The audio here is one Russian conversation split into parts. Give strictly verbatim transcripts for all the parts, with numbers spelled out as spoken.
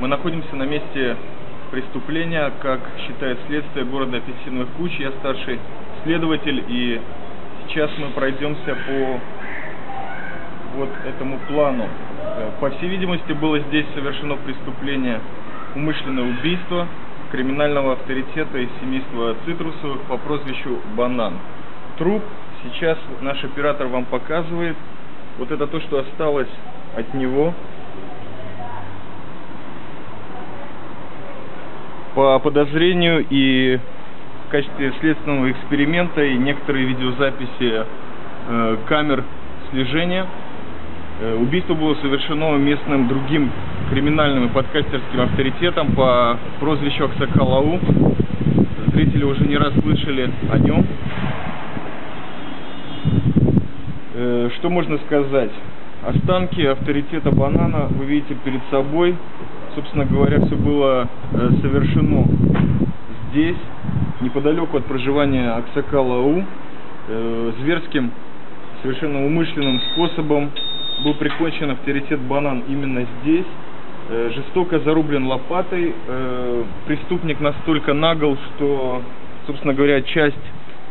Мы находимся на месте преступления, как считает следствие города Апельсиновых Куч. Я старший следователь, и сейчас мы пройдемся по вот этому плану. По всей видимости, было здесь совершено преступление, умышленное убийство криминального авторитета из семейства Цитрусовых по прозвищу Банан. Труп сейчас наш оператор вам показывает. Вот это то, что осталось от него. По подозрению и в качестве следственного эксперимента и некоторые видеозаписи э, камер слежения. Э, убийство было совершено местным другим криминальным и подкастерским авторитетом по прозвищу Аксакалау. Зрители уже не раз слышали о нем. Э, что можно сказать? Останки авторитета Банана вы видите перед собой. Собственно говоря, все было совершено здесь, неподалеку от проживания Аксакалау. Зверским, совершенно умышленным способом был прикончен авторитет Банан именно здесь. Жестоко зарублен лопатой. Преступник настолько нагл, что, собственно говоря, часть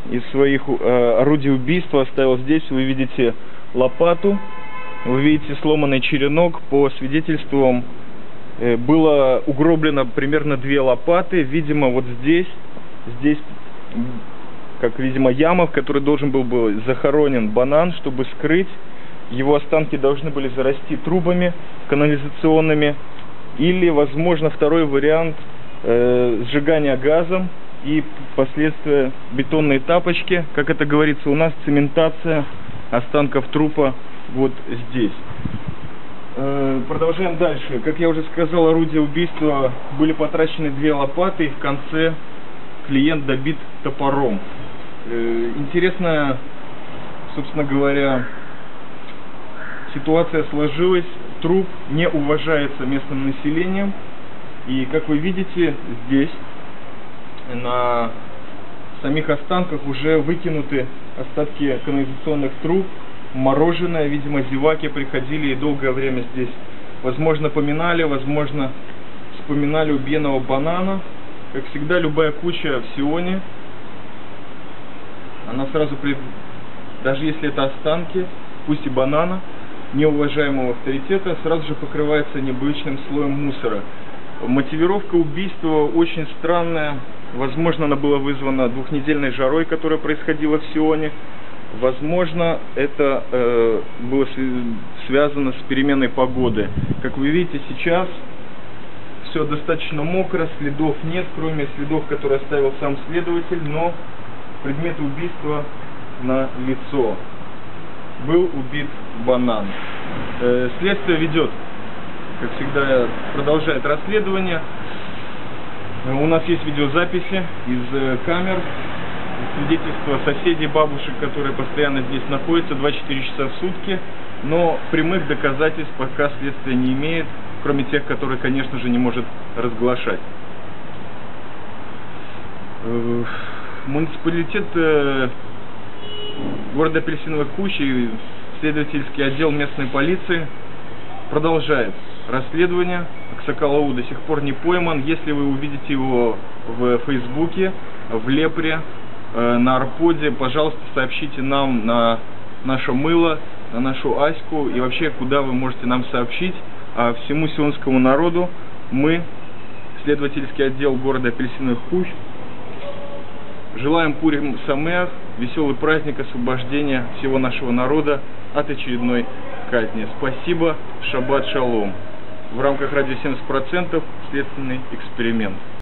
из своих орудий убийства оставил здесь. Вы видите лопату, вы видите сломанный черенок. По свидетельствам, было угроблено примерно две лопаты, видимо, вот здесь, здесь, как, видимо, яма, в которой должен был быть захоронен Банан, чтобы скрыть. Его останки должны были зарасти трубами канализационными, или, возможно, второй вариант э, сжигания газом и впоследствии бетонные тапочки, как это говорится у нас, цементация останков трупа вот здесь. Продолжаем дальше. Как я уже сказал, орудия убийства были потрачены две лопаты, и в конце клиент добит топором. Интересная, собственно говоря, ситуация сложилась. Труп не уважается местным населением. И, как вы видите, здесь на самих останках уже выкинуты остатки канализационных труб. Мороженое, видимо, зеваки приходили и долгое время здесь, возможно, поминали, возможно, вспоминали убиенного Банана. Как всегда, любая куча в Сионе, она сразу, при... даже если это останки, пусть и Банана, неуважаемого авторитета, сразу же покрывается необычным слоем мусора. Мотивировка убийства очень странная. Возможно, она была вызвана двухнедельной жарой, которая происходила в Сионе. Возможно, это э, было связано с переменной погоды. Как вы видите, сейчас все достаточно мокро, следов нет, кроме следов, которые оставил сам следователь, но предмет убийства на лицо. Был убит Банан. Э, следствие ведет, как всегда, продолжает расследование. Э, у нас есть видеозаписи из э, камер. Свидетельства соседей, бабушек, которые постоянно здесь находятся двадцать четыре часа в сутки, но прямых доказательств пока следствие не имеет, кроме тех, которые, конечно же, не может разглашать. Муниципалитет города Апельсиновых Куч и следовательский отдел местной полиции продолжает расследование. Аксакалау до сих пор не пойман. Если вы увидите его в Фейсбуке, в Лепре, на Арподе, пожалуйста, сообщите нам на наше мыло, на нашу Аську и вообще, куда вы можете нам сообщить. А всему сионскому народу мы, следовательский отдел города Апельсиновых Куч, желаем Пурим Самеах, веселый праздник освобождения всего нашего народа от очередной казни. Спасибо, шаббат шалом. В рамках Радио семьдесят процентов следственный эксперимент.